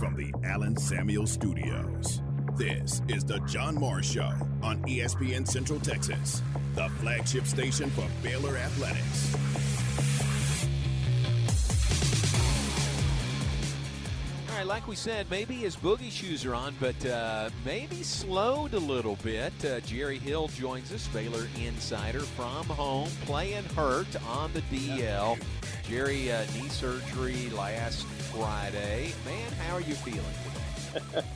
From the Allen Samuels Studios, this is the John Moore Show on ESPN Central Texas, the flagship station for Baylor Athletics. All right, like we said, maybe his boogie shoes are on, but maybe slowed a little bit. Jerry Hill joins us, Baylor Insider, from home, playing hurt on the DL. Jerry, knee surgery last Friday. Man, how are you feeling today?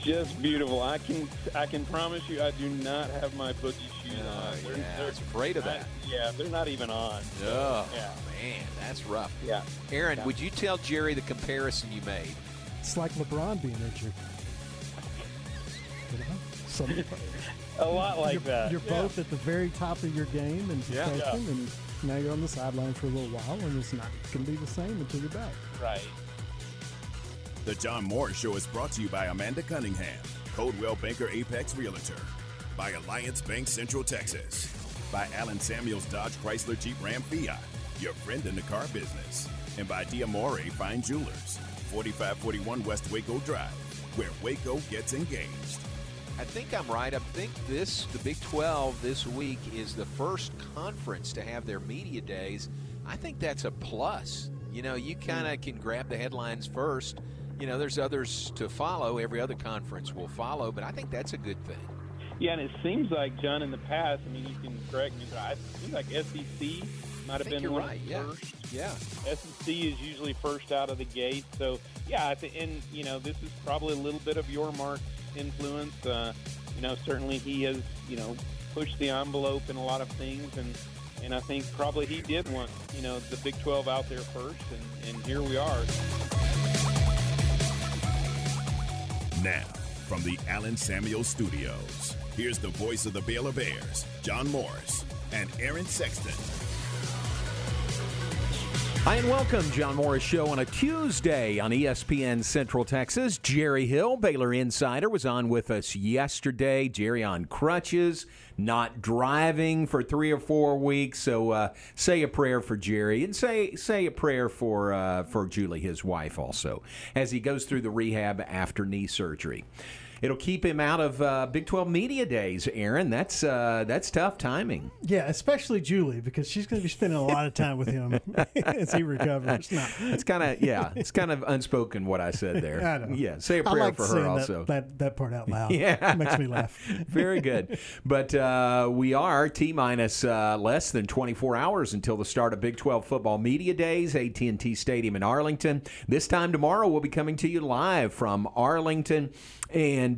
Just beautiful. I can promise you I do not have my boogie shoes on. Yeah, I was afraid of that. They're not even on. So, man, that's rough. Yeah. Aaron, would you tell Jerry the comparison you made? It's like LeBron being injured. A lot like that. You're both at the very top of your game and profession, and now you're on the sideline for a little while, and it's not going to be the same until you're back. Right. The John Moore Show is brought to you by Amanda Cunningham, Coldwell Banker Apex Realtor, by Alliance Bank Central Texas, by Allen Samuels Dodge Chrysler Jeep Ram Fiat, your friend in the car business, and by Diamore Fine Jewelers, 4541 West Waco Drive, where Waco gets engaged. I think I'm right. I think the Big 12 this week is the first conference to have their media days. I think that's a plus. You know, you kind of can grab the headlines first. You know, there's others to follow. Every other conference will follow, but I think that's a good thing. Yeah, and it seems like, John, in the past, I mean, you can correct me, but it seems like SEC might have been one first. Yeah. SEC is usually first out of the gate. So, yeah, and, you know, this is probably a little bit of Yormark's influence. You know, certainly he has, you know, pushed the envelope in a lot of things, and I think probably he did want, you know, the Big 12 out there first, and here we are. Now, from the Allen Samuels Studios, here's the voice of the Baylor Bears, John Morris and Aaron Sexton. Hi and welcome, John Morris Show on a Tuesday on ESPN Central Texas. Jerry Hill, Baylor Insider, was on with us yesterday. Jerry on crutches, not driving for 3 or 4 weeks. So say a prayer for Jerry, and say a prayer for Julie, his wife, also, as he goes through the rehab after knee surgery. It'll keep him out of Big 12 media days, Aaron. That's tough timing. Yeah, especially Julie, because she's going to be spending a lot of time with him as he recovers. No. It's kind of unspoken what I said there. I know. Yeah, say a prayer for her also. That part out loud. Yeah, it makes me laugh. Very good. But we are T-minus less than 24 hours until the start of Big 12 football media days, AT&T Stadium in Arlington. This time tomorrow, we'll be coming to you live from Arlington. And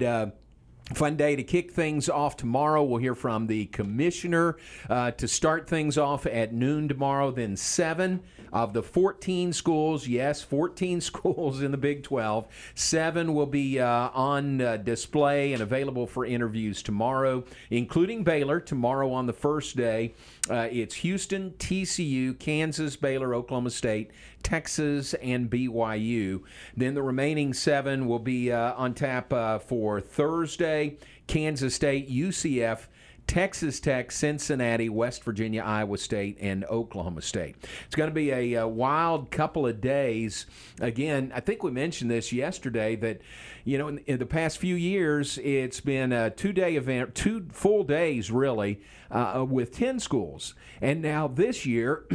fun day to kick things off tomorrow. We'll hear from the commissioner to start things off at noon tomorrow. Then 7 of the 14 schools, 14 schools in the Big 12, 7 will be on display and available for interviews tomorrow, including Baylor tomorrow on the first day. It's Houston, TCU, Kansas, Baylor, Oklahoma State, Texas, and BYU. Then the remaining 7 will be on tap for Thursday. Kansas State, UCF, Texas Tech, Cincinnati, West Virginia, Iowa State, and Oklahoma State. It's going to be a wild couple of days. Again, I think we mentioned this yesterday that, you know, in the past few years, it's been a 2-day event, 2 full days really, with 10 schools. And now this year,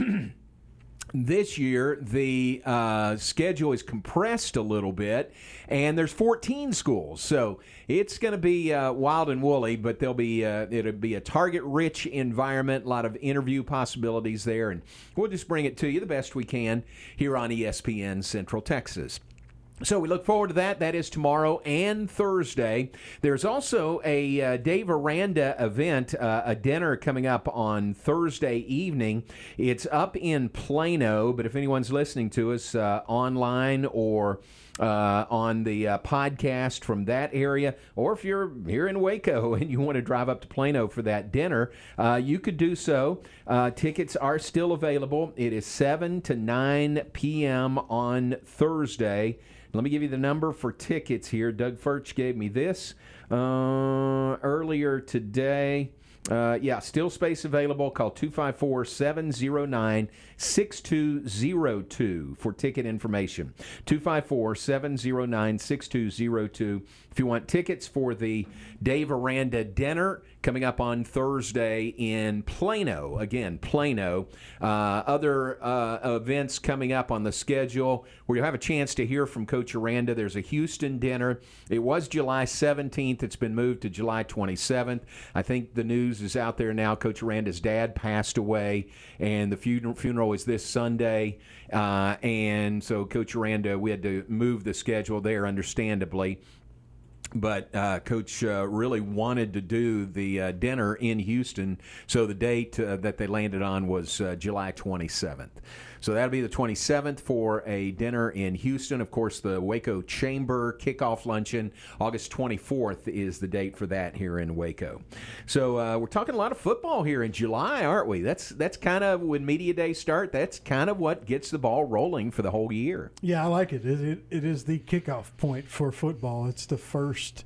the schedule is compressed a little bit, and there's 14 schools. So it's going to be wild and woolly, but it'll be a target-rich environment, a lot of interview possibilities there. And we'll just bring it to you the best we can here on ESPN Central Texas. So we look forward to that. That is tomorrow and Thursday. There's also a Dave Aranda event, a dinner coming up on Thursday evening. It's up in Plano, but if anyone's listening to us online or on the podcast from that area, or if you're here in Waco and you want to drive up to Plano for that dinner, you could do so. Tickets are still available. It is 7 to 9 p.m. on Thursday. Let me give you the number for tickets here. Doug Furch gave me this earlier today. Yeah, still space available. Call 254-709-6202 for ticket information. 254-709-6202. If you want tickets for the Dave Aranda dinner coming up on Thursday in Plano, again, Plano. Other events coming up on the schedule where you'll have a chance to hear from Coach Aranda. There's a Houston dinner. It was July 17th. It's been moved to July 27th. I think the news is out there now. Coach Aranda's dad passed away, and the funeral is this Sunday. And so Coach Aranda, we had to move the schedule there, understandably. But Coach really wanted to do the dinner in Houston, so the date that they landed on was July 27th. So that'll be the 27th for a dinner in Houston. Of course, the Waco Chamber kickoff luncheon, August 24th is the date for that here in Waco. So we're talking a lot of football here in July, aren't we? That's kind of when media days start. That's kind of what gets the ball rolling for the whole year. Yeah, I like it. It is the kickoff point for football. It's the first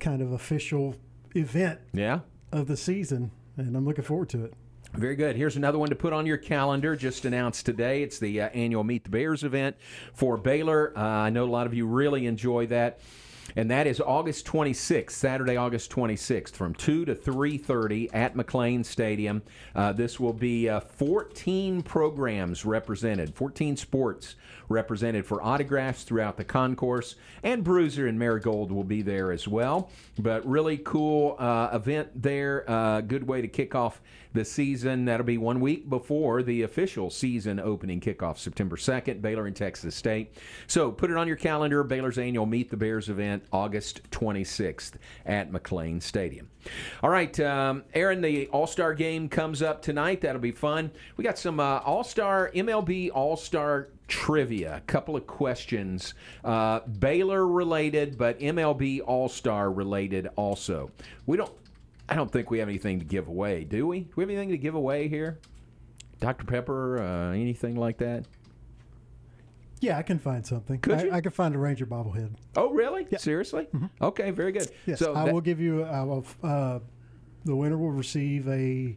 kind of official event of the season, and I'm looking forward to it. Very good. Here's another one to put on your calendar, just announced today. It's the annual Meet the Bears event for Baylor. I know a lot of you really enjoy that. And that is August 26th, Saturday, August 26th, from 2 to 3:30 at McLean Stadium. This will be 14 programs represented, 14 sports represented for autographs throughout the concourse. And Bruiser and Marigold will be there as well. But really cool event there. Good way to kick off the season. That'll be 1 week before the official season opening kickoff, September 2nd, Baylor and Texas State. So put it on your calendar, Baylor's annual Meet the Bears event, August 26th at McLean Stadium. All right, Aaron, the All-Star game comes up tonight. That'll be fun. We got some MLB All-Star trivia, a couple of questions, Baylor-related, but MLB All-Star-related also. I don't think we have anything to give away, do we? Do we have anything to give away here? Dr. Pepper, anything like that? Yeah, I can find something. Could you? I can find a Ranger bobblehead. Oh, really? Yeah. Seriously? Mm-hmm. Okay, very good. Yes, so I will give you. The winner will receive a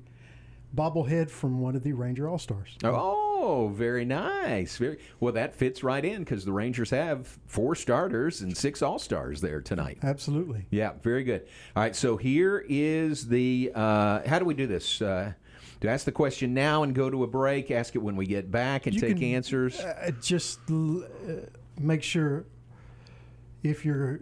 bobblehead from one of the Ranger All Stars. Oh, very nice. Well, that fits right in because the Rangers have 4 starters and 6 All Stars there tonight. Absolutely. Yeah, very good. All right, so here is the. How do we do this? To ask the question now and go to a break, ask it when we get back and take answers. Make sure if you're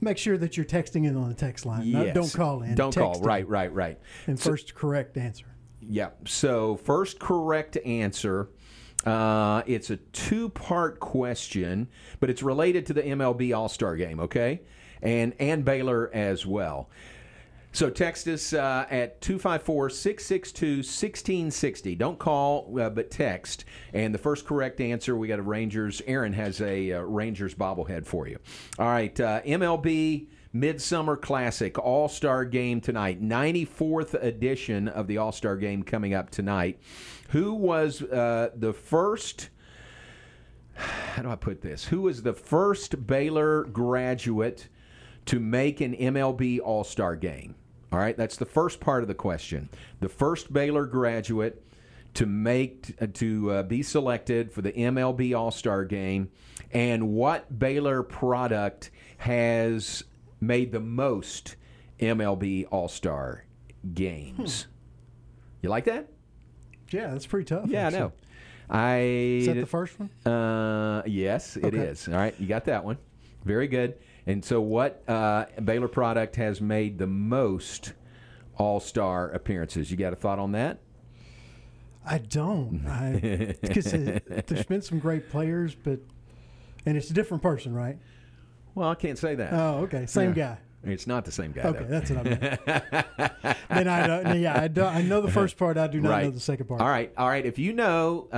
make sure that you're texting in on the text line. Yes. Don't call in. Don't call. Right. And so, first correct answer. Yeah. So first correct answer. It's a 2-part question, but it's related to the MLB All-Star Game. Okay, and Baylor as well. So text us at 254-662-1660. Don't call, but text. And the first correct answer, we got a Rangers. Aaron has a Rangers bobblehead for you. All right, MLB Midsummer Classic, All-Star Game tonight. 94th edition of the All-Star Game coming up tonight. Who was the first... How do I put this? Who was the first Baylor graduate to make an MLB All-Star Game? All right, that's the first part of the question. The first Baylor graduate to be selected for the MLB All-Star Game, and what Baylor product has made the most MLB All-Star Games? You like that? Yeah, that's pretty tough. Yeah, actually. I know. Is that the first one? Yes, okay. It is. All right, you got that one. Very good. And so what Baylor product has made the most All-Star appearances? You got a thought on that? I don't. Because there's been some great players, and it's a different person, right? Well, I can't say that. Oh, okay. Same guy. It's not the same guy. Okay, that's what I meant. Then I know the first part. I do not know the second part. All right. If you know,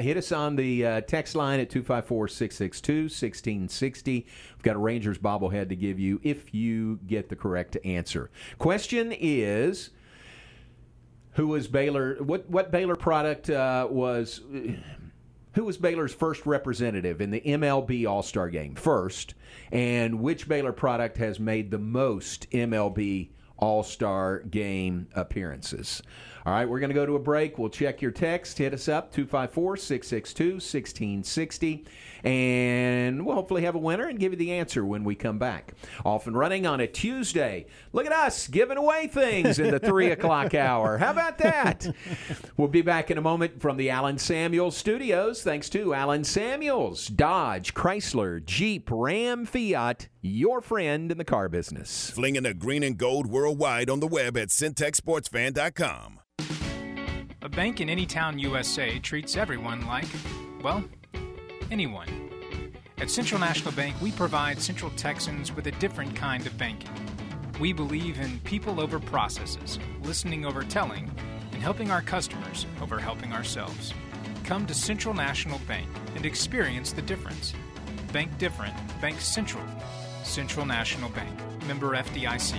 hit us on the text line at 254-662-1660. We've got a Rangers bobblehead to give you if you get the correct answer. Question is, who was Baylor? What Baylor product was? Who was Baylor's first representative in the MLB All-Star Game? First, and which Baylor product has made the most MLB All-Star Game appearances. All right, we're going to go to a break. We'll check your text. Hit us up, 254-662-1660, and we'll hopefully have a winner and give you the answer when we come back. Off and running on a Tuesday. Look at us giving away things in the 3 o'clock hour. How about that? We'll be back in a moment from the Allen Samuels Studios. Thanks to Allen Samuels, Dodge, Chrysler, Jeep, Ram, Fiat, your friend in the car business. Flinging the green and gold worldwide on the web at CentexSportsFan.com. A bank in any town USA treats everyone like, well, anyone. At Central National Bank, we provide Central Texans with a different kind of banking. We believe in people over processes, listening over telling, and helping our customers over helping ourselves. Come to Central National Bank and experience the difference. Bank different, bank central. Central National Bank, member FDIC.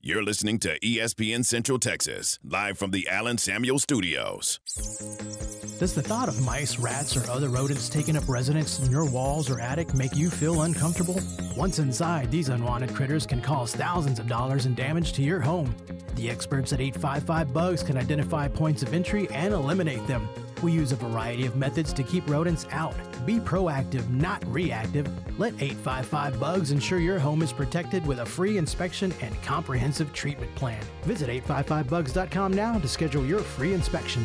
You're listening to ESPN Central Texas, live from the Allen Samuels Studios. Does the thought of mice, rats, or other rodents taking up residence in your walls or attic make you feel uncomfortable? Once inside, these unwanted critters can cause thousands of dollars in damage to your home. The experts at 855 Bugs can identify points of entry and eliminate them. We use a variety of methods to keep rodents out. Be proactive, not reactive. Let 855 Bugs ensure your home is protected with a free inspection and comprehensive treatment plan. Visit 855bugs.com now to schedule your free inspection.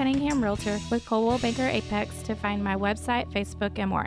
Cunningham Realtor with Coldwell Banker Apex to find my website, Facebook, and more.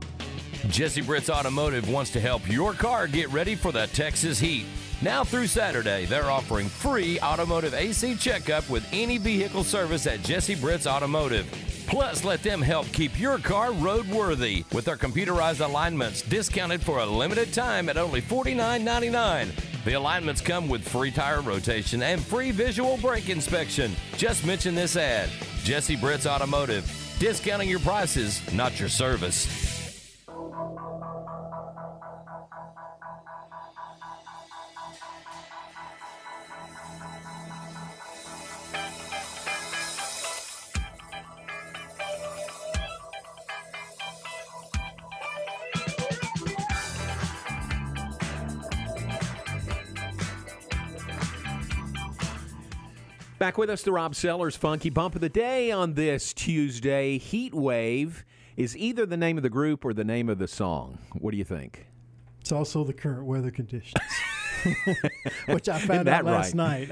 Jesse Britt's Automotive wants to help your car get ready for the Texas heat. Now through Saturday, they're offering free automotive AC checkup with any vehicle service at Jesse Britt's Automotive. Plus, let them help keep your car roadworthy with their computerized alignments discounted for a limited time at only $49.99. The alignments come with free tire rotation and free visual brake inspection. Just mention this ad. Jesse Britt's Automotive, discounting your prices, not your service. Back with us, the Rob Sellers Funky Bump of the Day on this Tuesday. Heat Wave is either the name of the group or the name of the song. What do you think? It's also the current weather conditions, which I found out last night.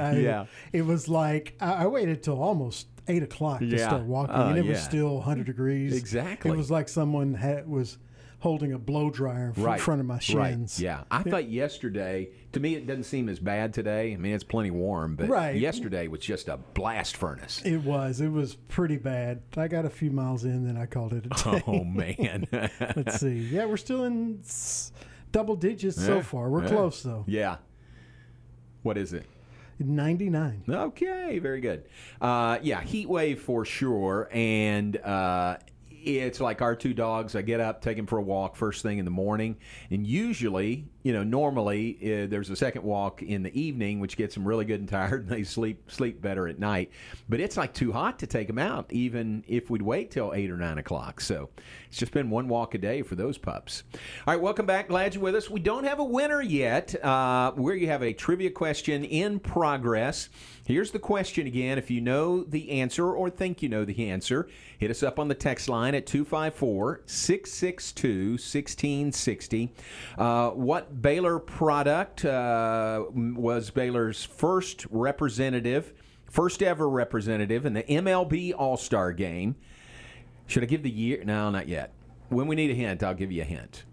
It was like I waited till almost 8 o'clock to start walking, and it was still 100 degrees. Exactly. It was like someone was holding a blow dryer in front of my shins. Right. Yeah. I thought yesterday, to me it doesn't seem as bad today. I mean, it's plenty warm, but yesterday was just a blast furnace. It was. It was pretty bad. I got a few miles in, then I called it a day. Oh, man. Let's see. Yeah, we're still in double digits so far. We're close, though. Yeah. What is it? 99. Okay, very good. Yeah, heat wave for sure, and it's like our two dogs. I get up, take them for a walk first thing in the morning, and usually, you know, normally there's a second walk in the evening, which gets them really good and tired, and they sleep better at night. But it's like too hot to take them out, even if we'd wait till 8 or 9 o'clock. So it's just been one walk a day for those pups. All right, welcome back. Glad you're with us. We don't have a winner yet. Where you have a trivia question in progress. Here's the question again. If you know the answer or think you know the answer, hit us up on the text line at 254-662-1660. What Baylor product was Baylor's first ever representative in the MLB All-Star Game? Should I give the year? No, not yet. When we need a hint, I'll give you a hint.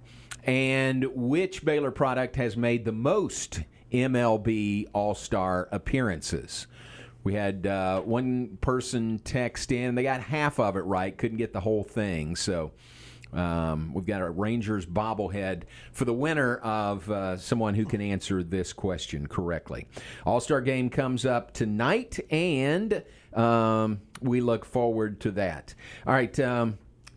And which Baylor product has made the most MLB All-Star appearances? We had one person text in. They got half of it right. Couldn't get the whole thing, so... we've got a Rangers bobblehead for the winner of someone who can answer this question correctly. All-Star Game comes up tonight, and we look forward to that. All right,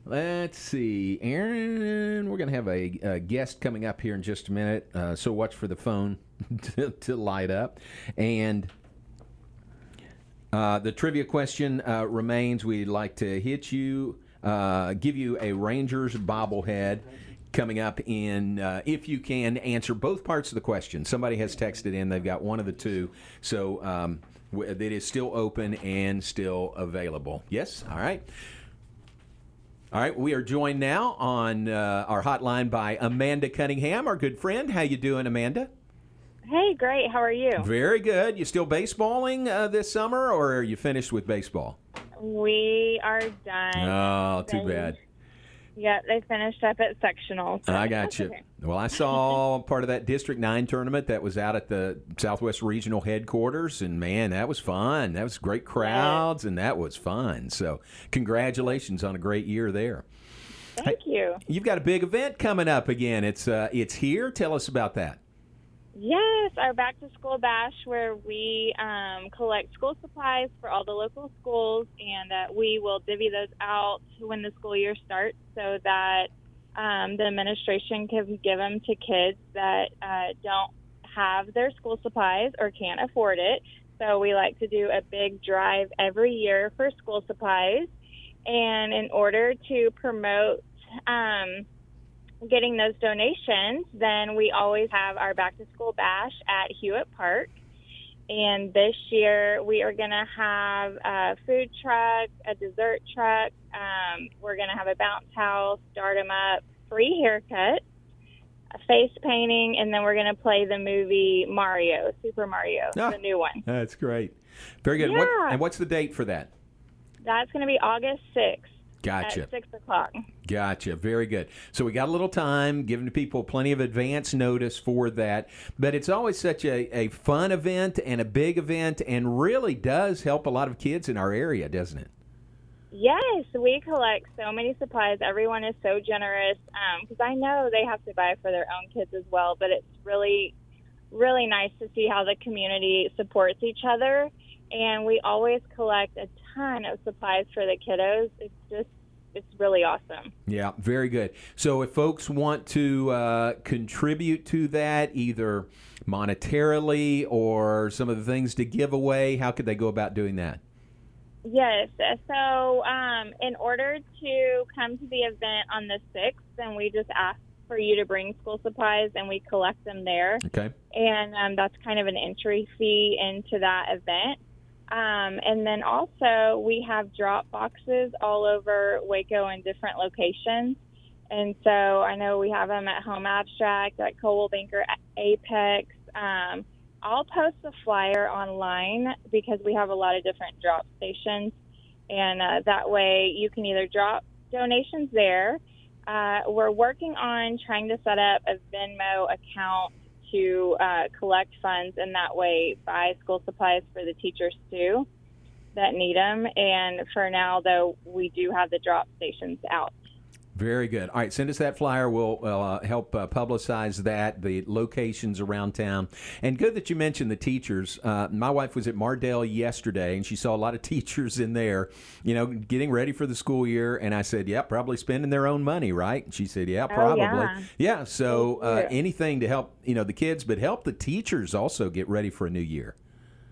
let's see. Aaron, we're going to have a guest coming up here in just a minute, so watch for the phone to light up. And... the trivia question remains. We'd like to hit you... give you a Rangers bobblehead coming up in, if you can answer both parts of the question. Somebody has texted in. They've got one of the two. So it is still open and still available. Yes? All right. All right. We are joined now on our hotline by Amanda Cunningham, our good friend. How you doing, Amanda? Hey, great. How are you? Very good. You still baseballing this summer, or are you finished with baseball? We are done. Oh, too bad. Yeah, they finished up at sectionals. So I got you. Okay. Well, I saw part of that District 9 tournament that was out at the Southwest Regional Headquarters, and, man, that was fun. That was great crowds, and that was fun. So congratulations on a great year there. Thank you. Hey, you've got a big event coming up again. It's here. Tell us about that. Yes, our back-to-school bash where we collect school supplies for all the local schools, and we will divvy those out when the school year starts so that the administration can give them to kids that don't have their school supplies or can't afford it. So we like to do a big drive every year for school supplies. And in order to promote getting those donations, then we always have our back-to-school bash at Hewitt Park. And this year we are going to have a food truck, a dessert truck. We're going to have a bounce house, start 'em up, free haircut, a face painting, and then we're going to play the movie Mario, Super Mario, the new one. That's great. Very good. Yeah. What's the date for that? That's going to be August 6th. Gotcha. At 6 o'clock. Gotcha. Very good. So we got a little time, giving people plenty of advance notice for that. But it's always such a fun event and a big event, and really does help a lot of kids in our area, doesn't it? Yes. We collect so many supplies. Everyone is so generous, because I know they have to buy for their own kids as well. But it's really, really nice to see how the community supports each other. And we always collect a ton of supplies for the kiddos. It's really awesome. Yeah, very good. So if folks want to contribute to that, either monetarily or some of the things to give away, how could they go about doing that? Yes. So in order to come to the event on the 6th, then we just ask for you to bring school supplies, and we collect them there. Okay. And that's kind of an entry fee into that event. And then also we have drop boxes all over Waco in different locations. And so I know we have them at Home Abstract, at Coldwell Banker Apex. I'll post the flyer online because we have a lot of different drop stations. And that way you can either drop donations there, We're working on trying to set up a Venmo account to collect funds and that way buy school supplies for the teachers too that need them. And for now, though, we do have the drop stations out. Very good. All right, send us that flyer. We'll help publicize that, the locations around town. And good that you mentioned the teachers. My wife was at Mardell yesterday, and she saw a lot of teachers in there, you know, getting ready for the school year. And I said, yeah, probably spending their own money, right? And she said, yeah, probably. Oh, yeah. Yeah, so anything to help, you know, the kids, but help the teachers also get ready for a new year.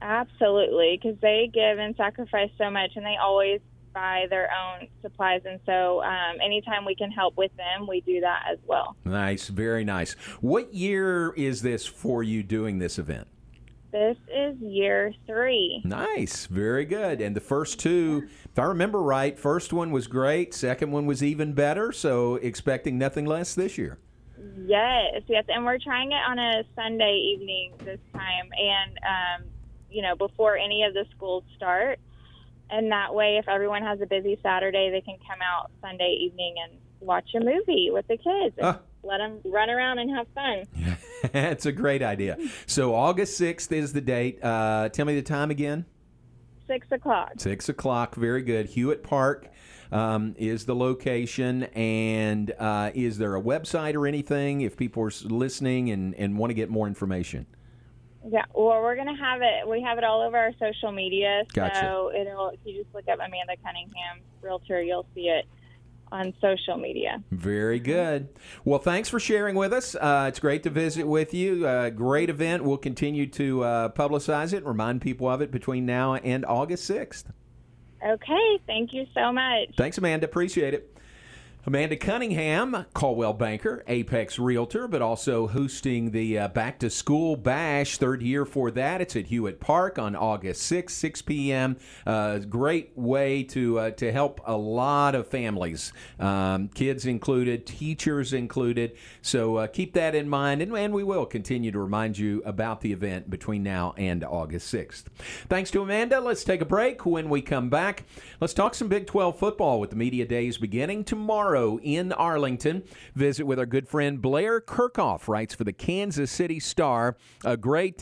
Absolutely, because they give and sacrifice so much, and they always buy their own supplies, and so anytime we can help with them, we do that as well. Nice, very nice. What year is this for you doing this event? This is year 3. Nice, very good. And the first two, if I remember right, first one was great, second one was even better, so expecting nothing less this year. Yes, and we're trying it on a Sunday evening this time, and you know, before any of the schools start. And that way, if everyone has a busy Saturday, they can come out Sunday evening and watch a movie with the kids and let them run around and have fun. That's a great idea. So August 6th is the date. Tell me the time again. 6:00. 6:00. Very good. Hewitt Park is the location. And is there a website or anything if people are listening and want to get more information? Yeah, well, we're going to have it. We have it all over our social media. Gotcha. So if you just look up Amanda Cunningham, Realtor, you'll see it on social media. Very good. Well, thanks for sharing with us. It's great to visit with you. Great event. We'll continue to publicize it, remind people of it between now and August 6th. Okay, thank you so much. Thanks, Amanda. Appreciate it. Amanda Cunningham, Coldwell Banker, Apex Realtor, but also hosting the Back to School Bash, third year for that. It's at Hewitt Park on August 6th, 6 p.m. Great way to help a lot of families, kids included, teachers included. So keep that in mind, and we will continue to remind you about the event between now and August 6th. Thanks to Amanda. Let's take a break. When we come back, let's talk some Big 12 football with the media days beginning tomorrow in Arlington. Visit with our good friend Blair Kerkhoff, writes for the Kansas City Star. Has great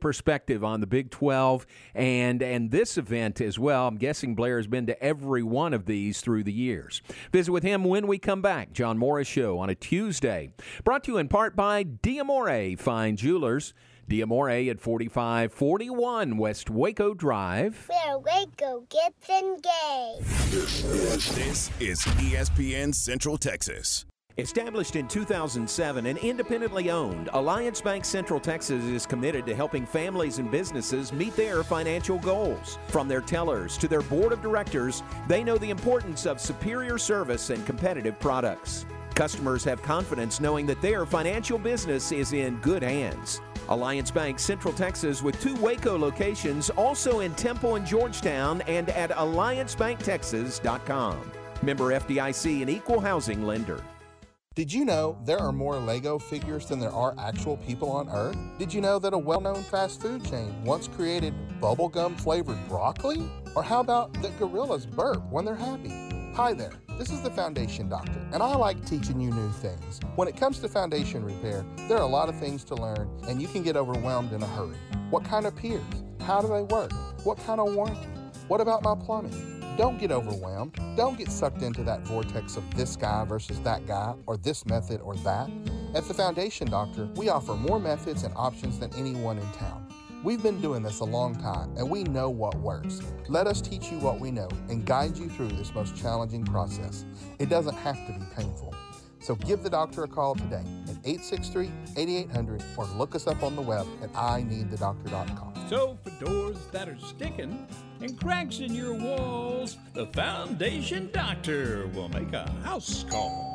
perspective on the Big 12 and this event as well. I'm guessing Blair has been to every one of these through the years. Visit with him when we come back. John Moore Show on a Tuesday. Brought to you in part by Diamore Fine Jewelers. Diamore at 4541 West Waco Drive, where Waco gets engaged. This is ESPN Central Texas. Established in 2007 and independently owned, Alliance Bank Central Texas is committed to helping families and businesses meet their financial goals. From their tellers to their board of directors, they know the importance of superior service and competitive products. Customers have confidence knowing that their financial business is in good hands. Alliance Bank Central Texas, with 2 Waco locations, also in Temple and Georgetown, and at alliancebanktexas.com. Member FDIC and equal housing lender. Did you know there are more Lego figures than there are actual people on Earth? Did you know that a well-known fast food chain once created bubblegum-flavored broccoli? Or how about that gorillas burp when they're happy? Hi there. This is the Foundation Doctor, and I like teaching you new things. When it comes to foundation repair, there are a lot of things to learn, and you can get overwhelmed in a hurry. What kind of piers? How do they work? What kind of warranty? What about my plumbing? Don't get overwhelmed. Don't get sucked into that vortex of this guy versus that guy, or this method or that. At the Foundation Doctor, we offer more methods and options than anyone in town. We've been doing this a long time, and we know what works. Let us teach you what we know and guide you through this most challenging process. It doesn't have to be painful. So give the doctor a call today at 863-8800 or look us up on the web at ineedthedoctor.com. So for doors that are sticking and cracks in your walls, the Foundation Doctor will make a house call.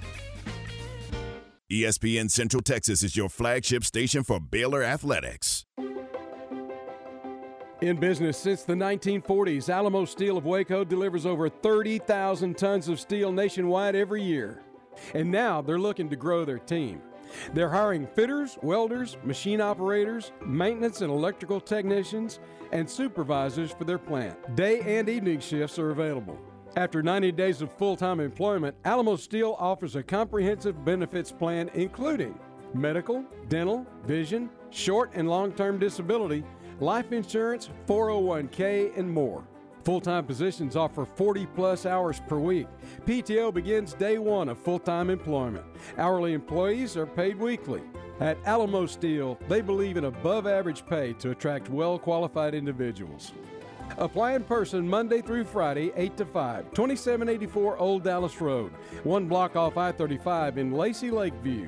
ESPN Central Texas is your flagship station for Baylor Athletics. In business since the 1940s, Alamo Steel of Waco delivers over 30,000 tons of steel nationwide every year. And now they're looking to grow their team. They're hiring fitters, welders, machine operators, maintenance and electrical technicians, and supervisors for their plant. Day and evening shifts are available. After 90 days of full-time employment, Alamo Steel offers a comprehensive benefits plan including medical, dental, vision, short and long-term disability, life insurance, 401k, and more. Full-time positions offer 40-plus hours per week. PTO begins day one of full-time employment. Hourly employees are paid weekly. At Alamo Steel, they believe in above-average pay to attract well-qualified individuals. Apply in person Monday through Friday, 8 to 5, 2784 Old Dallas Road, one block off I-35 in Lacey Lakeview.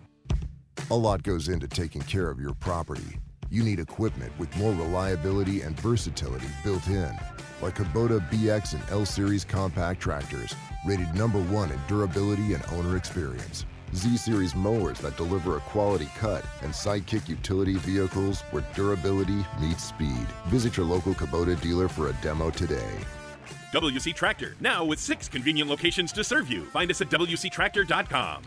A lot goes into taking care of your property. You need equipment with more reliability and versatility built in, like Kubota BX and L-Series compact tractors, rated #1 in durability and owner experience. Z-Series mowers that deliver a quality cut, and Sidekick utility vehicles where durability meets speed. Visit your local Kubota dealer for a demo today. WC Tractor, now with 6 convenient locations to serve you. Find us at WCTractor.com.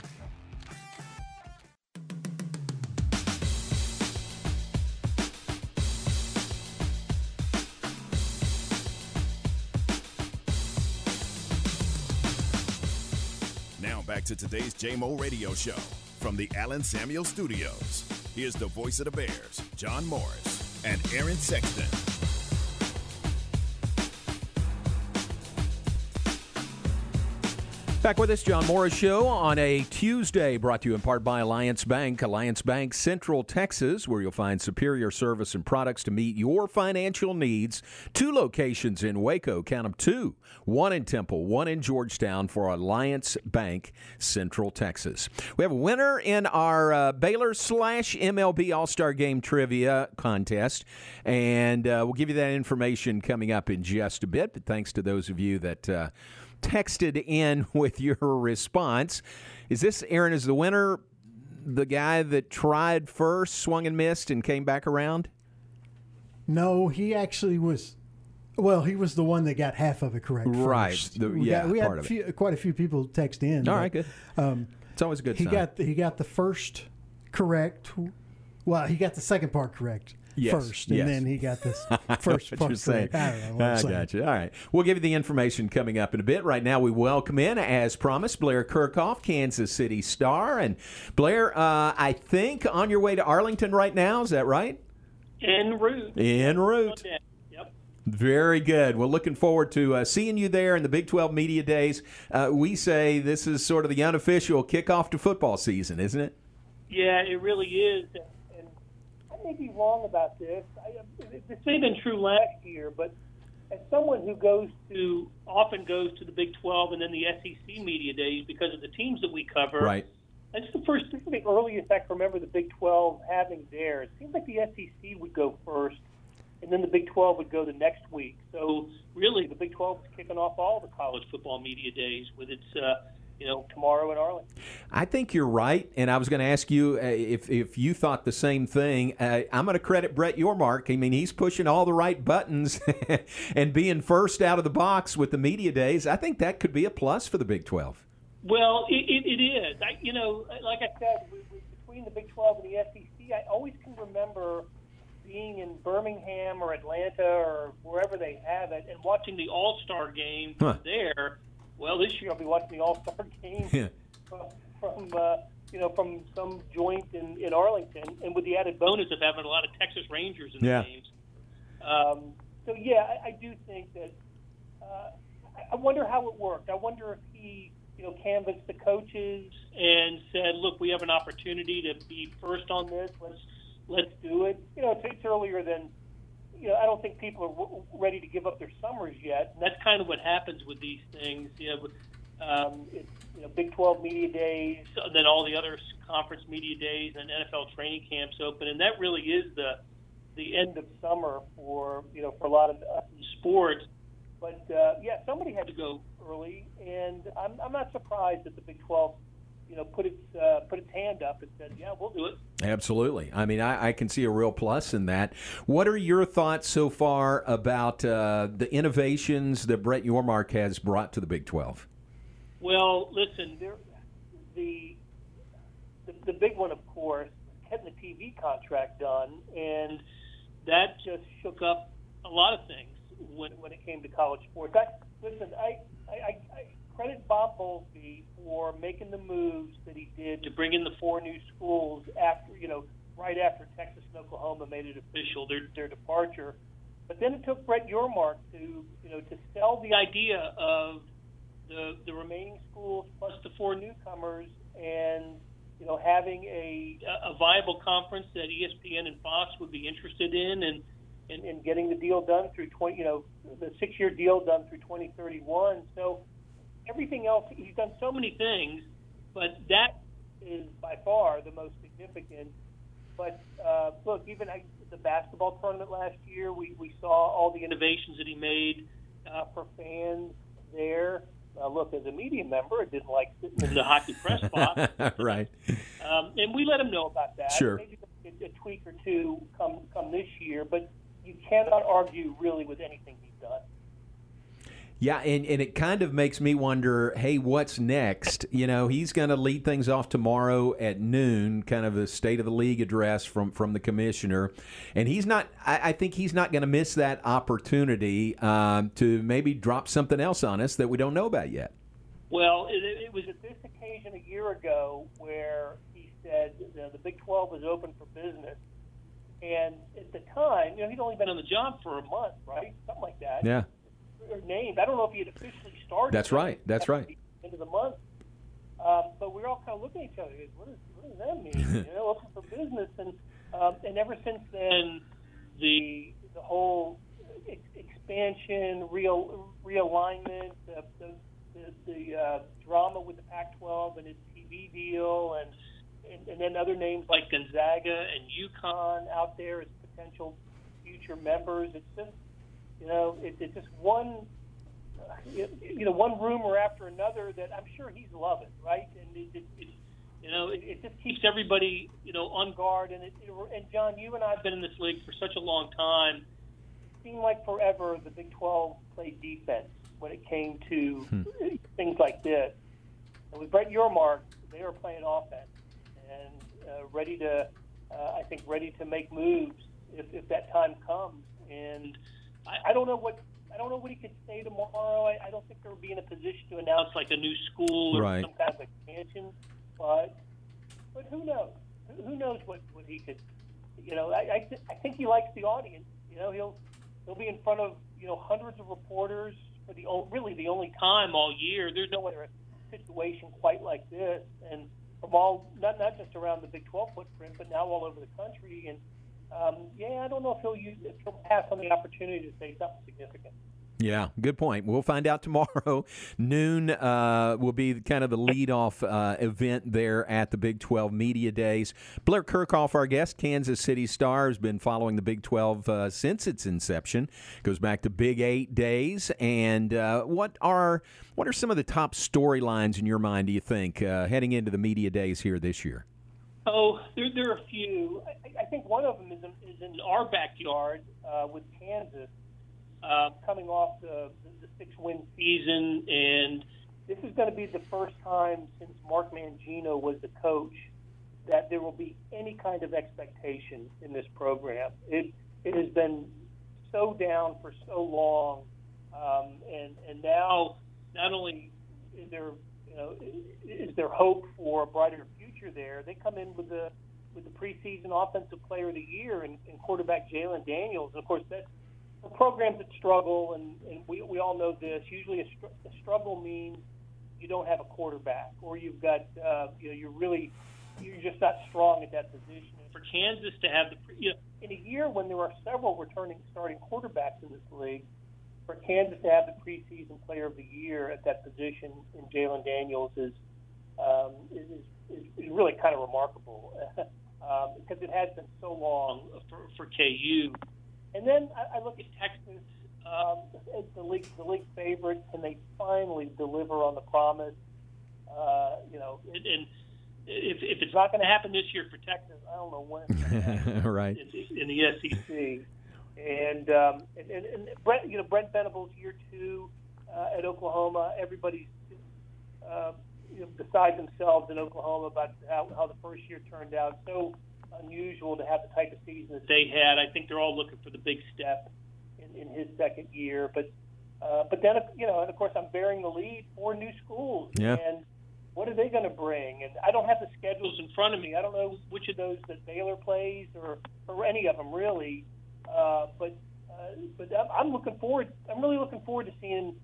To today's JMO Radio Show from the Allen Samuels Studios. Here's the voice of the Bears, John Morris and Aaron Sexton. Back with us, John Morris Show on a Tuesday, brought to you in part by Alliance Bank. Alliance Bank Central Texas, where you'll find superior service and products to meet your financial needs. 2 locations in Waco, count them 2. 1 in Temple, 1 in Georgetown for Alliance Bank Central Texas. We have a winner in our Baylor/MLB All-Star Game Trivia Contest, and we'll give you that information coming up in just a bit. But thanks to those of you that texted in with your response. Is this, Aaron, is the winner the guy that tried first, swung and missed, and came back around? No, he actually was... Well, he was the one that got half of it correct. Right. We had quite a few people text in. All right, good. It's always a good sign. He got the first correct. Well, he got the second part correct. Yes, first, and yes. Then he got this first part. I don't know what I'm saying. Gotcha. All right. We'll give you the information coming up in a bit. Right now, we welcome in, as promised, Blair Kerkhoff, Kansas City Star. And Blair, I think on your way to Arlington right now, is that right? En route. Okay. Very good. We're looking forward to seeing you there in the Big 12 Media Days. We say this is sort of the unofficial kickoff to football season, isn't it? Yeah, it really is. And I may be wrong about this. This may have been true last year, but as someone who often goes to the Big 12 and then the SEC Media Days because of the teams that we cover, right. That's the first. This is the earliest I can remember the Big 12 having theirs. It seems like the SEC would go first. And then the Big 12 would go the next week. So really, the Big 12 is kicking off all the college football media days with its, tomorrow in Arlington. I think you're right, and I was going to ask you if you thought the same thing. I'm going to credit Brett Yormark. I mean, he's pushing all the right buttons and being first out of the box with the media days. I think that could be a plus for the Big 12. Well, it is. Like I said, between the Big 12 and the SEC, I always can remember being in Birmingham or Atlanta or wherever they have it and watching the All-Star Game there. Well, this year I'll be watching the All-Star Game from some joint in Arlington, and with the added bonus of having a lot of Texas Rangers in the games. I do think that I wonder how it worked. I wonder if he canvassed the coaches and said, look, we have an opportunity to be first on this. Let's do it. It's earlier than I don't think people are ready to give up their summers yet. And that's kind of what happens with these things. Big 12 media days, then all the other conference media days, and NFL training camps open, and that really is the end of summer for a lot of sports. But somebody had to go early, and I'm not surprised that the Big 12 put its hand up and said, yeah, we'll do it. Absolutely. I mean, I can see a real plus in that. What are your thoughts so far about the innovations that Brett Yormark has brought to the Big 12? Well, listen, the big one, of course, getting the TV contract done, and that just shook up a lot of things when it came to college sports. I credit Bob Bowlesby for making the moves that he did to bring in the four new schools after, right after Texas and Oklahoma made it official their departure. But then it took Brett Yormark to sell the idea of the remaining schools plus the four newcomers, and having a viable conference that ESPN and Fox would be interested in, and getting the deal done through the 6-year deal done through 2031. So. Everything else, he's done so many things, but that is by far the most significant. But look, even the basketball tournament last year, we saw all the innovations that he made for fans there. Look, as a media member, I didn't like sitting in the hockey press box. Right. And we let him know about that. Sure. Maybe a tweak or two come this year, but you cannot argue really with anything he's done. Yeah, and it kind of makes me wonder, hey, what's next? He's going to lead things off tomorrow at noon, kind of a State of the League address from the commissioner. And he's not. I think he's not going to miss that opportunity to maybe drop something else on us that we don't know about yet. Well, it was at this occasion a year ago where he said the Big 12 was open for business. And at the time, he'd only been on the job for a month, right? Something like that. Yeah. Named. I don't know if he had officially started. That's right. That's right. End of the month, but we were all kind of looking at each other. What does that mean? Open for business, and ever since then, the whole expansion, realignment, the drama with the Pac-12 and its TV deal, and then other names like Gonzaga and UConn out there as potential future members. It's just. It's just one rumor after another that I'm sure he's loving, right? And it just keeps everybody, on guard. And and John, you and I have been in this league for such a long time. It seemed like forever the Big 12 played defense when it came to things like this. And with Brett Yormark, they are playing offense and ready to make moves if that time comes. And I don't know what he could say tomorrow. I don't think there would be in a position to announce like a new school or some kind of expansion. But who knows? Who knows what he could? I think he likes the audience. He'll be in front of hundreds of reporters for the only time all year. There's no other situation quite like this, and from not just around the Big 12 footprint, but now all over the country and. I don't know if he'll pass on the opportunity to say something significant. Yeah, good point. We'll find out tomorrow. Noon will be kind of the leadoff event there at the Big 12 Media Days. Blair Kerkhoff, our guest, Kansas City Star, has been following the Big 12 since its inception. Goes back to Big 8 days. And what are some of the top storylines in your mind, do you think, heading into the Media Days here this year? Oh, there are a few. I think one of them is in our backyard with Kansas, coming off the 6-win season and this is going to be the first time since Mark Mangino was the coach that there will be any kind of expectation in this program. It has been so down for so long, and now not only is there, is there hope for a brighter future there, they come in with the preseason offensive player of the year and quarterback Jalen Daniels. And of course, that's a program that struggle, and we all know this. Usually, a struggle means you don't have a quarterback, or you've got you're just not strong at that position. And for Kansas to have in a year when there are several returning starting quarterbacks in this league, for Kansas to have the preseason player of the year at that position in Jalen Daniels is really kind of remarkable because it has been so long for KU. And then I look at Texas as the league favorite. Can they finally deliver on the promise? And if it's not going to happen this year for Texas, I don't know when it's going to happen. Right. It's in the SEC. And Brent Venables, year two at Oklahoma, everybody's beside themselves in Oklahoma about how the first year turned out. So unusual to have the type of season that they had. I think they're all looking for the big step in his second year. But then, and of course I'm bearing the lead for new schools. Yeah. And what are they going to bring? And I don't have the schedules in front of me. I don't know which of those that Baylor plays or any of them really. But I'm really looking forward to seeing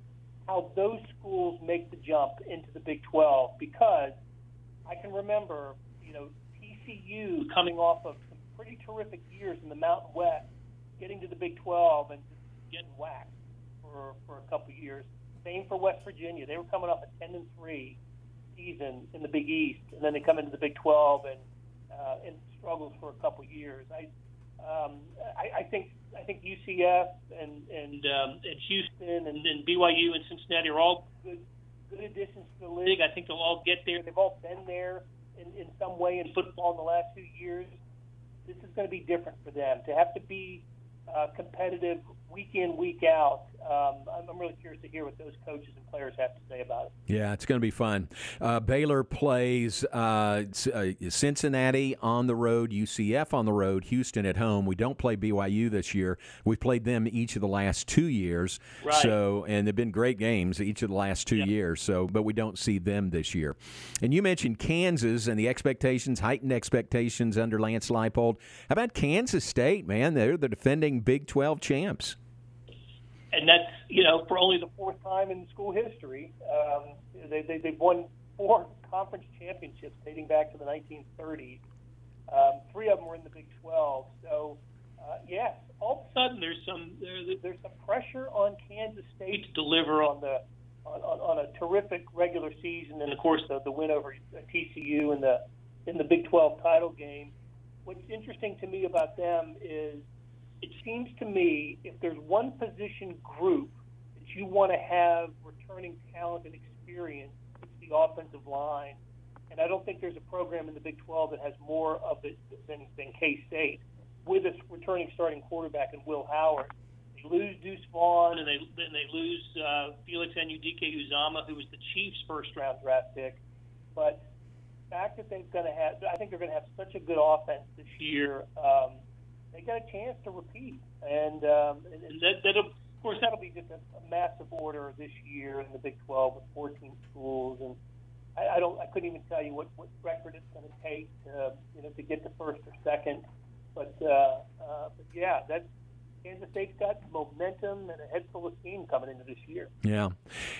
how those schools make the jump into the Big 12, because I can remember, TCU coming off of some pretty terrific years in the Mountain West, getting to the Big 12 and getting whacked for a couple of years. Same for West Virginia. They were coming off a 10-3 season in the Big East, and then they come into the Big 12 and struggled for a couple of years. I think UCF and Houston and then BYU and Cincinnati are all good additions to the league. I think they'll all get there. They've all been there in some way in football in the last few years. This is going to be different for them. To have to be competitive week in, week out, I'm really curious to hear what those coaches and players have to say about it. Yeah, it's going to be fun. Baylor plays Cincinnati on the road, UCF on the road, Houston at home. We don't play BYU this year. We've played them each of the last 2 years. Right. So, and they've been great games each of the last two years. So, but we don't see them this year. And you mentioned Kansas and the heightened expectations under Lance Leipold. How about Kansas State, man? They're the defending Big 12 champs. And that's, for only the fourth time in school history. They've won four conference championships dating back to the 1930s. Three of them were in the Big 12. So, yes, all of a sudden there's some pressure on Kansas State to deliver on a terrific regular season, and of course the win over TCU in the Big 12 title game. What's interesting to me about them is, it seems to me if there's one position group that you want to have returning talent and experience, it's the offensive line. And I don't think there's a program in the Big 12 that has more of it than K-State with a returning starting quarterback in Will Howard. They lose Deuce Vaughn, and they lose Felix Anudike-Uzomah, who was the Chiefs' first-round draft pick. But the fact that I think they're going to have such a good offense this year, they got a chance to repeat, and that'll be just a massive order this year in the Big 12 with 14 schools, and I couldn't even tell you what record it's going to take to get to first or second, but yeah, that's. Kansas State's got momentum and a head full of steam coming into this year. Yeah.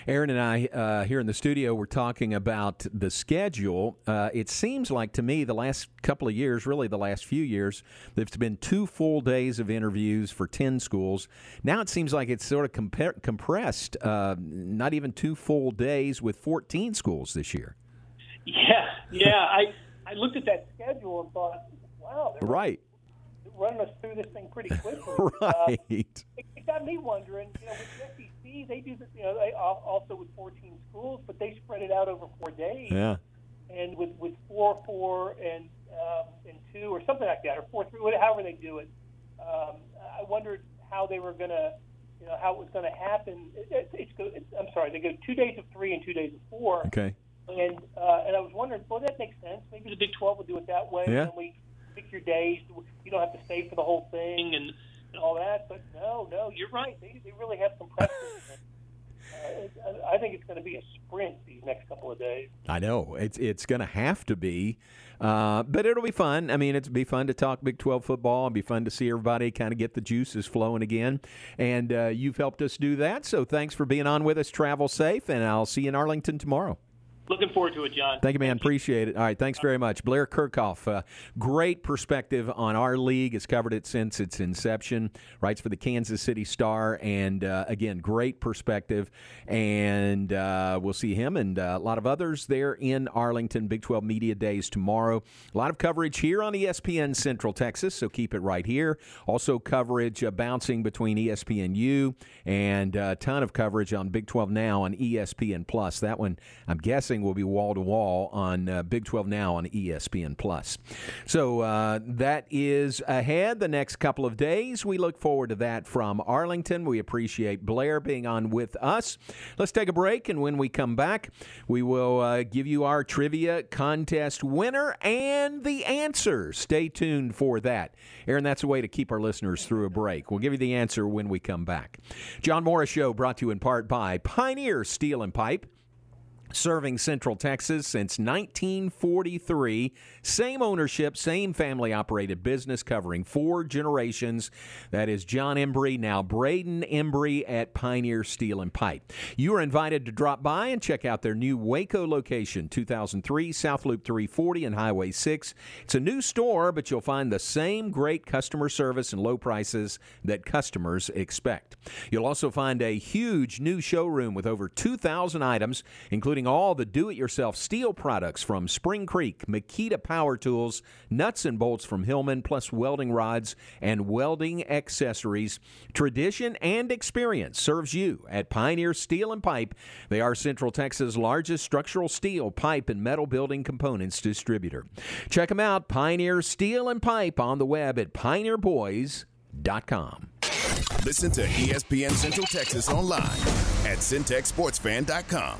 Aaron and I here in the studio were talking about the schedule. It seems like to me the last couple of years, really the last few years, there's been 2 full days of interviews for 10 schools. Now it seems like it's sort of compressed, not even 2 full days with 14 schools this year. Yeah. I looked at that schedule and thought, wow. Right. Running us through this thing pretty quickly. Right. It got me wondering, with the SEC, they do this, they also with 14 schools, but they spread it out over 4 days. Yeah. And with 4-4 and 2 or something like that, or 4-3, however they do it. I wondered how they were going to you know, how it was going to happen. They go 2 days of three and 2 days of four. Okay. And I was wondering, well, that makes sense. Maybe the Big 12 will do it that way. Yeah. And we pick your days. You don't have to stay for the whole thing and all that. But no, you're right. They really have some precedent. I think it's going to be a sprint these next couple of days. I know. It's going to have to be. But it'll be fun. I mean, it'll be fun to talk Big 12 football. It'll be fun to see everybody kind of get the juices flowing again. And you've helped us do that. So thanks for being on with us. Travel safe, and I'll see you in Arlington tomorrow. Looking forward to it, John. Thank you, man. Appreciate it. All right, thanks very much. Blair Kerkhoff, great perspective on our league. Has covered it since its inception. Writes for the Kansas City Star. And, again, great perspective. And we'll see him and a lot of others there in Arlington. Big 12 Media Days tomorrow. A lot of coverage here on ESPN Central Texas, so keep it right here. Also coverage bouncing between ESPNU and a ton of coverage on Big 12 Now on ESPN+. That one, I'm guessing, will be wall-to-wall on Big 12 Now on ESPN+. So that is ahead the next couple of days. We look forward to that from Arlington. We appreciate Blair being on with us. Let's take a break, and when we come back, we will give you our trivia contest winner and the answer. Stay tuned for that. Aaron, that's a way to keep our listeners through a break. We'll give you the answer when we come back. John Moore Show brought to you in part by Pioneer Steel and Pipe. Serving Central Texas since 1943. Same ownership, same family-operated business covering four generations. That is John Embry, now Braden Embry at Pioneer Steel and Pipe. You are invited to drop by and check out their new Waco location, 2003 South Loop 340 and Highway 6. It's a new store, but you'll find the same great customer service and low prices that customers expect. You'll also find a huge new showroom with over 2,000 items, including all the do-it-yourself steel products from Spring Creek, Makita Power Tools, nuts and bolts from Hillman, plus welding rods and welding accessories. Tradition and experience serves you at Pioneer Steel and Pipe. They are Central Texas' largest structural steel, pipe, and metal building components distributor. Check them out, Pioneer Steel and Pipe, on the web at pioneerboys.com. Listen to ESPN Central Texas online at CentexSportsFan.com.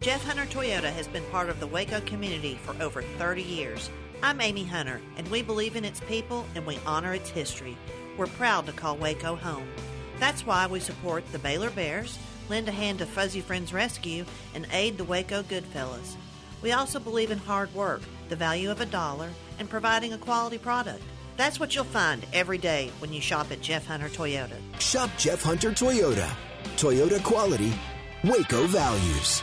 Jeff Hunter Toyota has been part of the Waco community for over 30 years. I'm Amy Hunter, and we believe in its people and we honor its history. We're proud to call Waco home. That's why we support the Baylor Bears, lend a hand to Fuzzy Friends Rescue, and aid the Waco Goodfellas. We also believe in hard work, the value of a dollar, and providing a quality product. That's what you'll find every day when you shop at Jeff Hunter Toyota. Shop Jeff Hunter Toyota. Toyota quality, Waco values.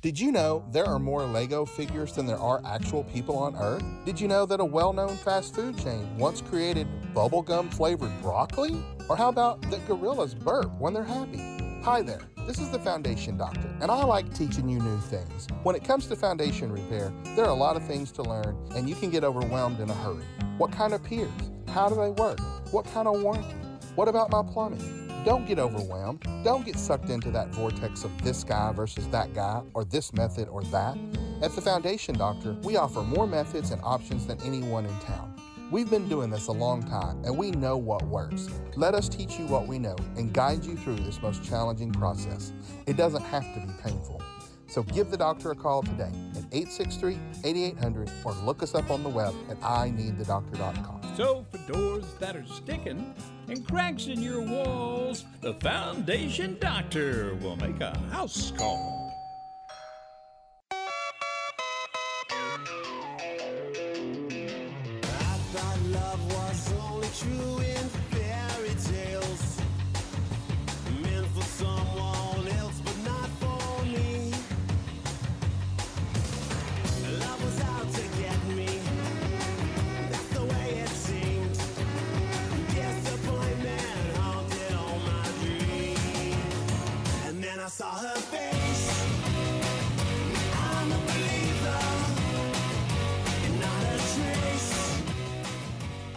Did you know there are more Lego figures than there are actual people on Earth? Did you know that a well-known fast food chain once created bubblegum-flavored broccoli? Or how about that gorillas burp when they're happy? Hi there, this is the Foundation Doctor, and I like teaching you new things. When it comes to foundation repair, there are a lot of things to learn, and you can get overwhelmed in a hurry. What kind of piers? How do they work? What kind of warranty? What about my plumbing? Don't get overwhelmed. Don't get sucked into that vortex of this guy versus that guy or this method or that. At the Foundation Doctor, we offer more methods and options than anyone in town. We've been doing this a long time, and we know what works. Let us teach you what we know and guide you through this most challenging process. It doesn't have to be painful. So give the doctor a call today at 863-8800 or look us up on the web at ineedthedoctor.com. So for doors that are sticking and cracks in your walls, the Foundation Doctor will make a house call.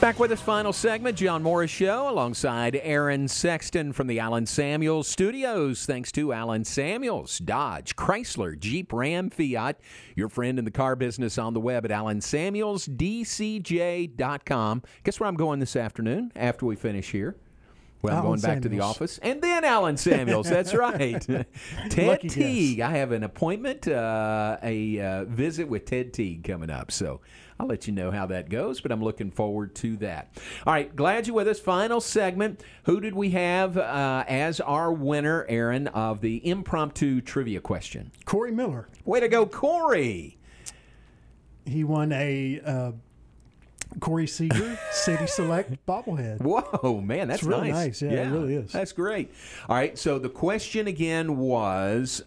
Back with this final segment, John Moore Show, alongside Aaron Sexton from the Allen Samuels Studios. Thanks to Allen Samuels, Dodge, Chrysler, Jeep, Ram, Fiat. Your friend in the car business on the web at AllenSamuelsDCJ.com. Guess where I'm going this afternoon after we finish here? Well, I'm going back to the office. And then Allen Samuels, that's right. Ted Teague. I have an appointment, a visit with Ted Teague coming up, so I'll let you know how that goes, but I'm looking forward to that. All right, glad you're with us. Final segment. Who did we have as our winner, Aaron, of the impromptu trivia question? Corey Miller. Way to go, Corey. He won a Corey Seager City Select bobblehead. Whoa, man, that's really nice. Yeah, it really is. That's great. All right, so the question again was,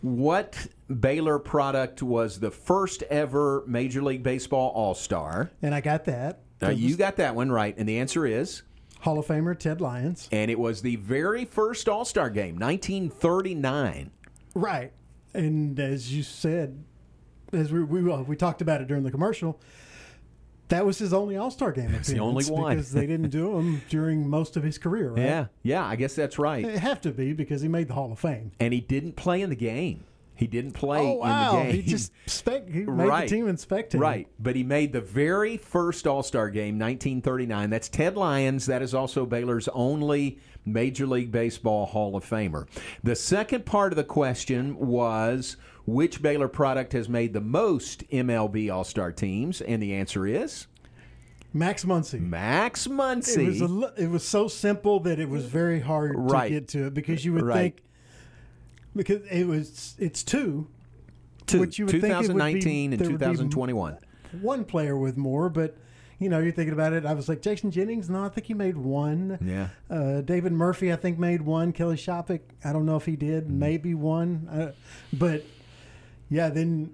what Baylor product was the first ever Major League Baseball All-Star? And I got that. You got that one right. And the answer is? Hall of Famer Ted Lyons. And it was the very first All-Star game, 1939. Right. And as you said, as we talked about it during the commercial, that was his only All-Star game appearance. The only one. Because they didn't do him during most of his career, right? Yeah, I guess that's right. It have to be because he made the Hall of Fame. And he didn't play in the game. In the game. He just made the team and spectated. Right, but he made the very first All-Star game, 1939. That's Ted Lyons. That is also Baylor's only Major League Baseball Hall of Famer. The second part of the question was, which Baylor product has made the most MLB All-Star teams? And the answer is? Max Muncy. It was so simple that it was very hard to get to it because you would think, because it's two, which you would 2019 think it would be, and 2021. One player with more, but you know, you're thinking about it. I was like, Jason Jennings? No, I think he made one. Yeah. David Murphy, I think, made one. Kelly Shopik, I don't know if he did. Maybe one. But yeah, then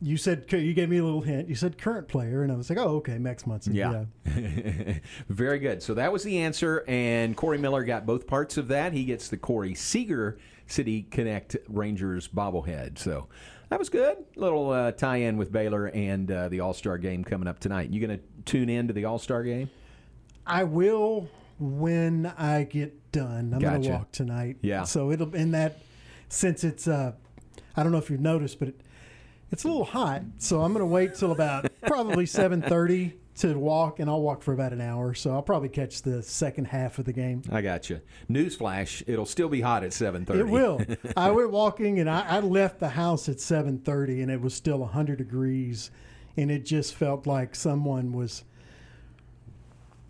you said, you gave me a little hint. You said current player, and I was like, oh, okay, Max Muncy. Yeah. Very good. So that was the answer, and Corey Miller got both parts of that. He gets the Corey Seager City Connect Rangers bobblehead. So That was good. Little tie-in with Baylor and the All-Star Game coming up tonight. You going to tune in to the All-Star Game? I will when I get done. I'm going to walk tonight. Yeah. So it'll in that since it's I don't know if you've noticed, but it's a little hot. So I'm going to wait till about probably 7:30 to walk, and I'll walk for about an hour. So I'll probably catch the second half of the game. I got you. Newsflash, it'll still be hot at 7:30. It will. I went walking, and I left the house at 7:30, and it was still 100 degrees, and it just felt like someone was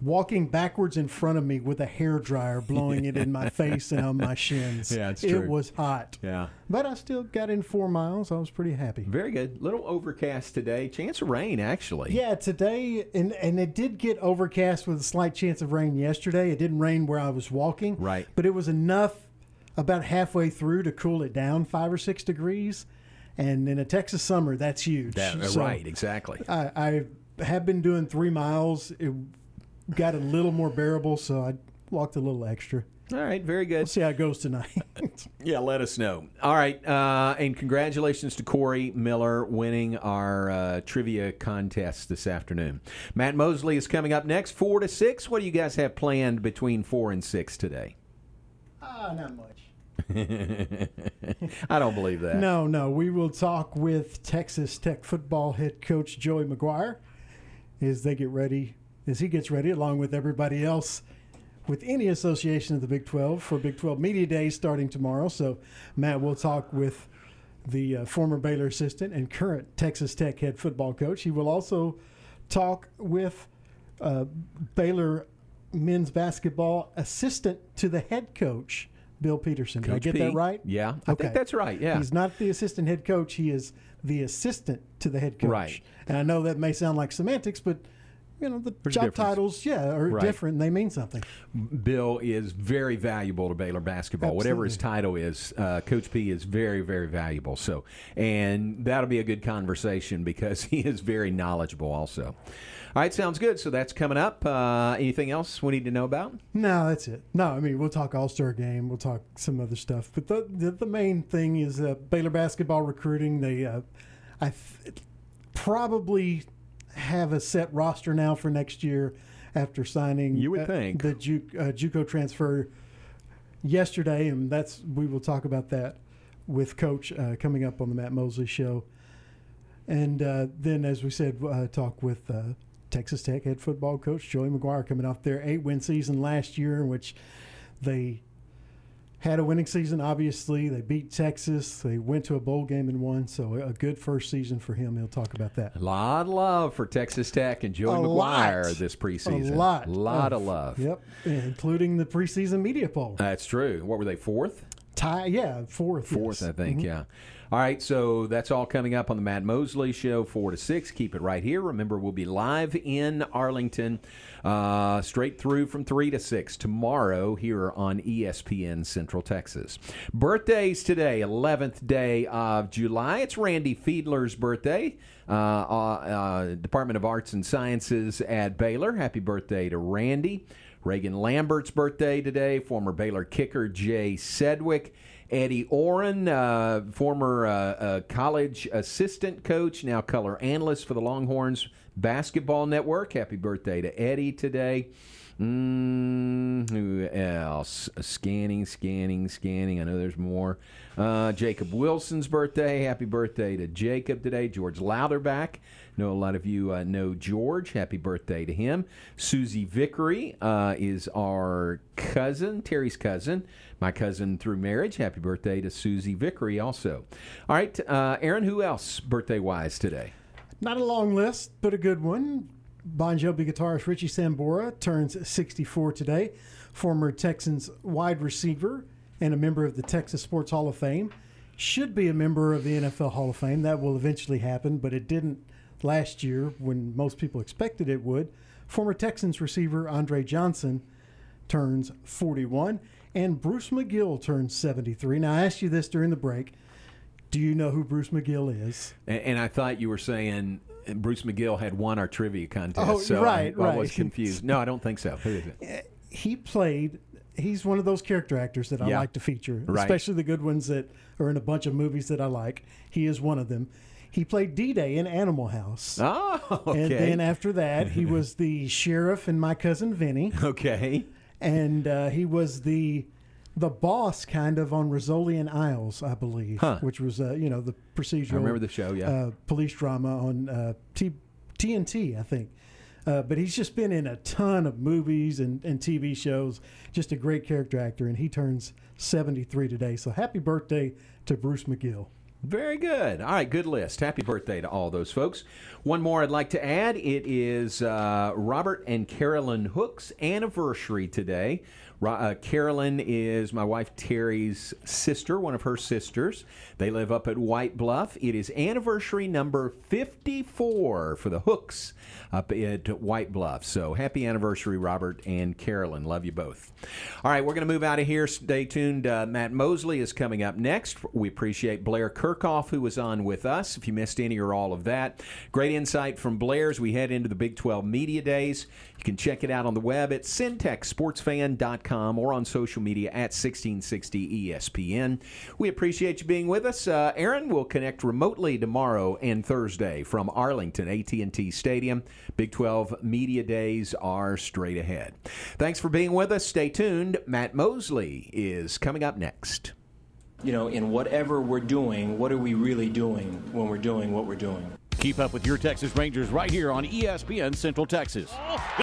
walking backwards in front of me with a hairdryer blowing it in my face and on my shins. Yeah, it's true. It was hot. Yeah. But I still got in 4 miles. I was pretty happy. Very good. Little overcast today. Chance of rain, actually. Yeah, today, and it did get overcast with a slight chance of rain yesterday. It didn't rain where I was walking. Right. But it was enough about halfway through to cool it down 5 or 6 degrees. And in a Texas summer, that's huge. So right, exactly. I have been doing 3 miles. It got a little more bearable, so I walked a little extra. All right, very good. We'll see how it goes tonight. Yeah, let us know. All right, and congratulations to Corey Miller winning our trivia contest this afternoon. Matt Mosley is coming up next, 4 to 6. What do you guys have planned between 4 and 6 today? Not much. I don't believe that. No. We will talk with Texas Tech football head coach Joey McGuire as they get ready. As he gets ready, along with everybody else, with any association of the Big 12 for Big 12 Media Day starting tomorrow. So, Matt will talk with the former Baylor assistant and current Texas Tech head football coach. He will also talk with Baylor men's basketball assistant to the head coach, Bill Peterson. Did I get that right? Yeah, I think that's right. Yeah, he's not the assistant head coach. He is the assistant to the head coach. Right. And I know that may sound like semantics, but you know, the There's job difference. Titles, are right. different, and they mean something. Bill is very valuable to Baylor basketball. Absolutely. Whatever his title is, Coach P is very, very valuable. So, and that'll be a good conversation because he is very knowledgeable also. All right, sounds good. So that's coming up. Anything else we need to know about? No, that's it. No, I mean, we'll talk All-Star Game. We'll talk some other stuff. But the main thing is Baylor basketball recruiting. They probably have a set roster now for next year after signing the JUCO transfer yesterday, and we will talk about that with Coach coming up on the Matt Mosley Show. And then, as we said, talk with Texas Tech head football coach Joey McGuire coming off their 8-win season last year, in which they had a winning season, obviously. They beat Texas. They went to a bowl game and won. So a good first season for him. He'll talk about that. A lot of love for Texas Tech and Joey McGuire this preseason. A lot of love. Yep, including the preseason media poll. That's true. What were they, fourth? Fourth. Fourth, yes. I think, yeah. All right, so that's all coming up on the Matt Mosley Show, 4 to 6. Keep it right here. Remember, we'll be live in Arlington straight through from 3 to 6 tomorrow here on ESPN Central Texas. Birthdays today, 11th day of July. It's Randy Fiedler's birthday, Department of Arts and Sciences at Baylor. Happy birthday to Randy. Reagan Lambert's birthday today, former Baylor kicker Jay Sedgwick. Eddie Oren, former college assistant coach, now color analyst for the Longhorns Basketball Network. Happy birthday to Eddie today. Who else? Scanning. I know there's more. Jacob Wilson's birthday. Happy birthday to Jacob today. George Louderback. Know a lot of you know George. Happy birthday to him. Susie Vickery is our cousin, Terry's cousin, my cousin through marriage. Happy birthday to Susie Vickery also. All right, Aaron, who else birthday-wise today? Not a long list, but a good one. Bon Jovi guitarist Richie Sambora turns 64 today, former Texans wide receiver and a member of the Texas Sports Hall of Fame. Should be a member of the NFL Hall of Fame. That will eventually happen, but it didn't last year when most people expected it would. Former Texans receiver Andre Johnson turns 41, and Bruce McGill turns 73. Now, I asked you this during the break. Do you know who Bruce McGill is? And I thought you were saying Bruce McGill had won our trivia contest, so I was confused. No, I don't think so. Who is it? He played he's one of those character actors that I like to feature, especially the good ones that are in a bunch of movies that I like. He is one of them. He played D-Day in Animal House. Oh, okay. And then after that, he was the sheriff in My Cousin Vinny. Okay. And he was the boss, kind of, on Rizzolian Isles, I believe, which was, the procedural. I remember the show, police drama on TNT, I think. But he's just been in a ton of movies and TV shows. Just a great character actor, and he turns 73 today. So happy birthday to Bruce McGill. Very good. All right, good list. Happy birthday to all those folks. One more I'd like to add. It is Robert and Carolyn Hook's anniversary today. Carolyn is my wife Terry's sister, one of her sisters. They live up at White Bluff. It is anniversary number 54 for the Hooks up at White Bluff. So happy anniversary, Robert and Carolyn. Love you both. All right, we're going to move out of here. Stay tuned. Matt Mosley is coming up next. We appreciate Blair Kerkhoff, who was on with us. If you missed any or all of that, great insight from Blair as we head into the Big 12 Media Days. You can check it out on the web at syntechsportsfan.com. or on social media at 1660 ESPN. We appreciate you being with us. Aaron will connect remotely tomorrow and Thursday from Arlington, AT&T Stadium. Big 12 Media Days are straight ahead. Thanks for being with us. Stay tuned. Matt Mosley is coming up next. You know, in whatever we're doing, what are we really doing when we're doing what we're doing? Keep up with your Texas Rangers right here on ESPN Central Texas.